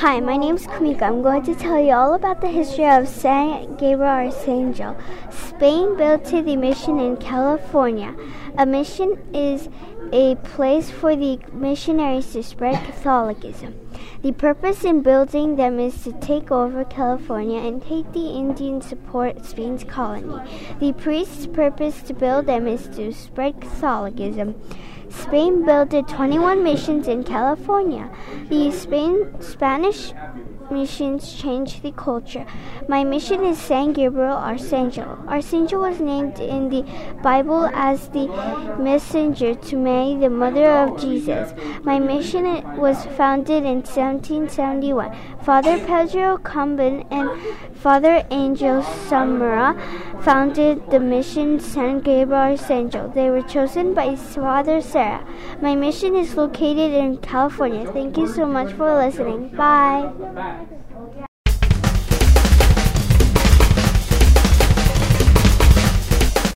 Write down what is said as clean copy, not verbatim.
Hi, my name's Kamika. I'm going to tell you all about the history of San Gabriel Arcángel. Spain built the mission in California. A mission is a place for the missionaries to spread Catholicism. The purpose in building them is to take over California and take the Indians support Spain's colony. The priest's purpose to build them is to spread Catholicism. Spain built 21 missions in California. The Spanish missions changed the culture. My mission is San Gabriel Arcángel. Arcángel was named in the Bible as the messenger to Mary, the mother of Jesus. My mission was founded in 1771. Father Pedro Cambón and Father Angel Somera founded the mission San Gabriel Arcángel. They were chosen by Father Serra. My mission is located in California. Thank you so much for listening. Bye.